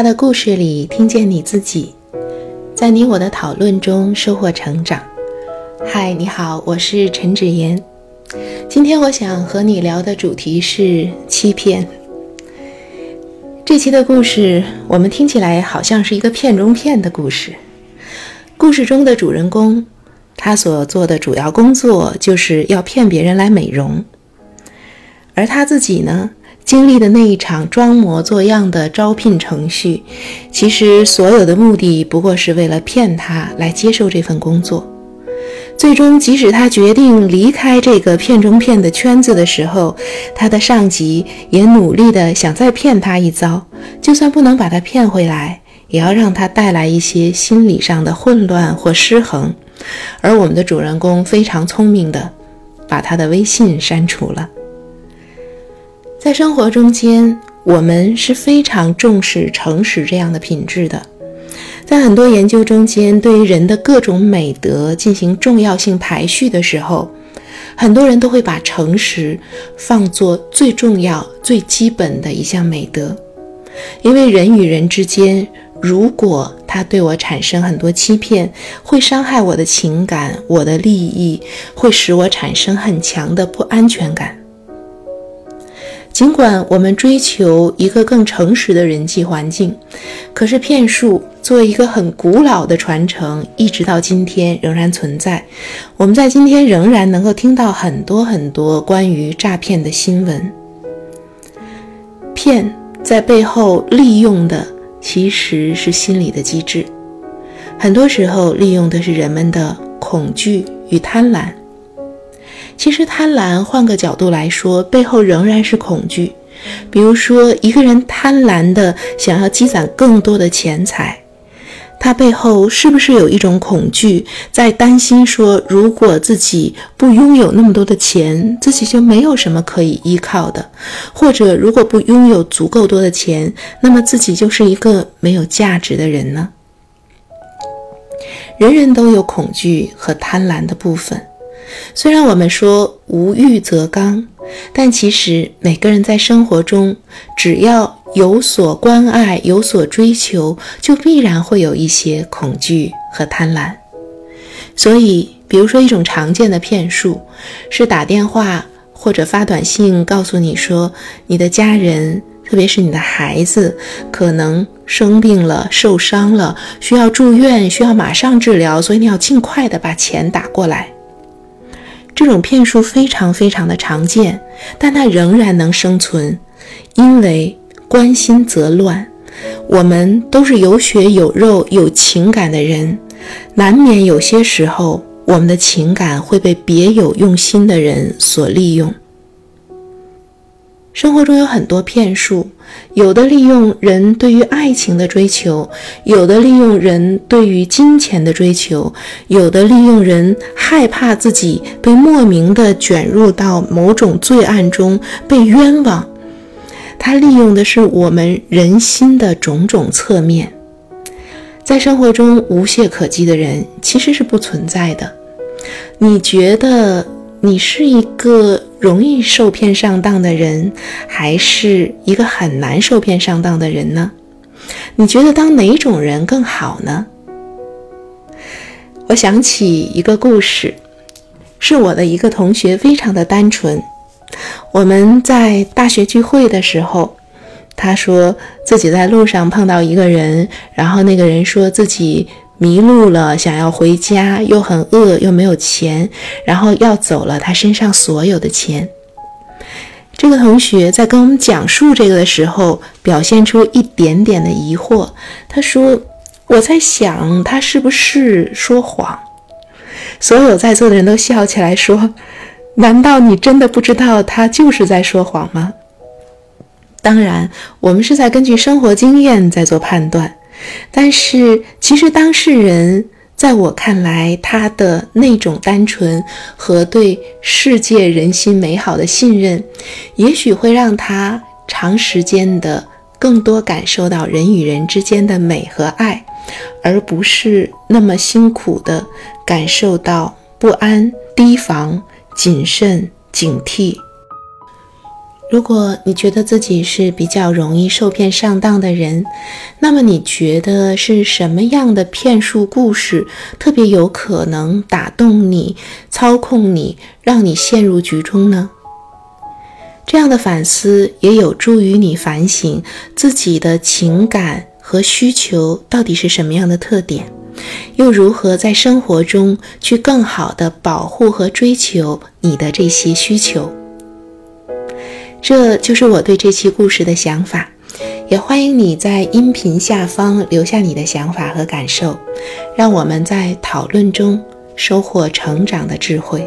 他的故事里听见你自己，在你我的讨论中收获成长。嗨，你好，我是陈芷妍。今天我想和你聊的主题是欺骗。这期的故事我们听起来好像是一个骗中骗的故事。故事中的主人公，他所做的主要工作就是要骗别人来美容，而他自己呢，经历的那一场装模作样的招聘程序，其实所有的目的不过是为了骗他来接受这份工作。最终即使他决定离开这个骗中骗的圈子的时候，他的上级也努力的想再骗他一遭，就算不能把他骗回来，也要让他带来一些心理上的混乱或失衡。而我们的主人公非常聪明的把他的微信删除了。在生活中间，我们是非常重视诚实这样的品质的。在很多研究中间，对于人的各种美德进行重要性排序的时候，很多人都会把诚实放作最重要、最基本的一项美德。因为人与人之间，如果他对我产生很多欺骗，会伤害我的情感、我的利益，会使我产生很强的不安全感。尽管我们追求一个更诚实的人际环境，可是骗术作为一个很古老的传承，一直到今天仍然存在。我们在今天仍然能够听到很多关于诈骗的新闻。骗在背后利用的其实是心理的机制，很多时候利用的是人们的恐惧与贪婪。其实贪婪换个角度来说，背后仍然是恐惧。比如说一个人贪婪的想要积攒更多的钱财，他背后是不是有一种恐惧，在担心说如果自己不拥有那么多的钱，自己就没有什么可以依靠的，或者如果不拥有足够多的钱，那么自己就是一个没有价值的人呢？人人都有恐惧和贪婪的部分。虽然我们说无欲则刚，但其实每个人在生活中，只要有所关爱，有所追求，就必然会有一些恐惧和贪婪。所以比如说一种常见的骗术是打电话或者发短信告诉你说，你的家人特别是你的孩子可能生病了，受伤了，需要住院，需要马上治疗，所以你要尽快的把钱打过来。这种骗术非常的常见，但它仍然能生存，因为关心则乱。我们都是有血有肉有情感的人，难免有些时候我们的情感会被别有用心的人所利用。生活中有很多骗术，有的利用人对于爱情的追求，有的利用人对于金钱的追求，有的利用人害怕自己被莫名的卷入到某种罪案中被冤枉。它利用的是我们人心的种种侧面。在生活中无懈可击的人其实是不存在的。你觉得你是一个容易受骗上当的人，还是一个很难受骗上当的人呢？你觉得当哪种人更好呢？我想起一个故事，是我的一个同学，非常的单纯。我们在大学聚会的时候，他说自己在路上碰到一个人，然后那个人说自己迷路了，想要回家，又很饿，又没有钱，然后要走了他身上所有的钱。这个同学在跟我们讲述这个的时候，表现出一点点的疑惑。他说，我在想他是不是说谎。所有在座的人都笑起来说，难道你真的不知道他就是在说谎吗？当然，我们是在根据生活经验在做判断，但是其实当事人在我看来，他的那种单纯和对世界人心美好的信任，也许会让他长时间的更多感受到人与人之间的美和爱，而不是那么辛苦的感受到不安、提防、谨慎、警惕。如果你觉得自己是比较容易受骗上当的人，那么你觉得是什么样的骗术故事特别有可能打动你、操控你，让你陷入局中呢？这样的反思也有助于你反省自己的情感和需求到底是什么样的特点，又如何在生活中去更好地保护和追求你的这些需求。这就是我对这期故事的想法，也欢迎你在音频下方留下你的想法和感受，让我们在讨论中收获成长的智慧。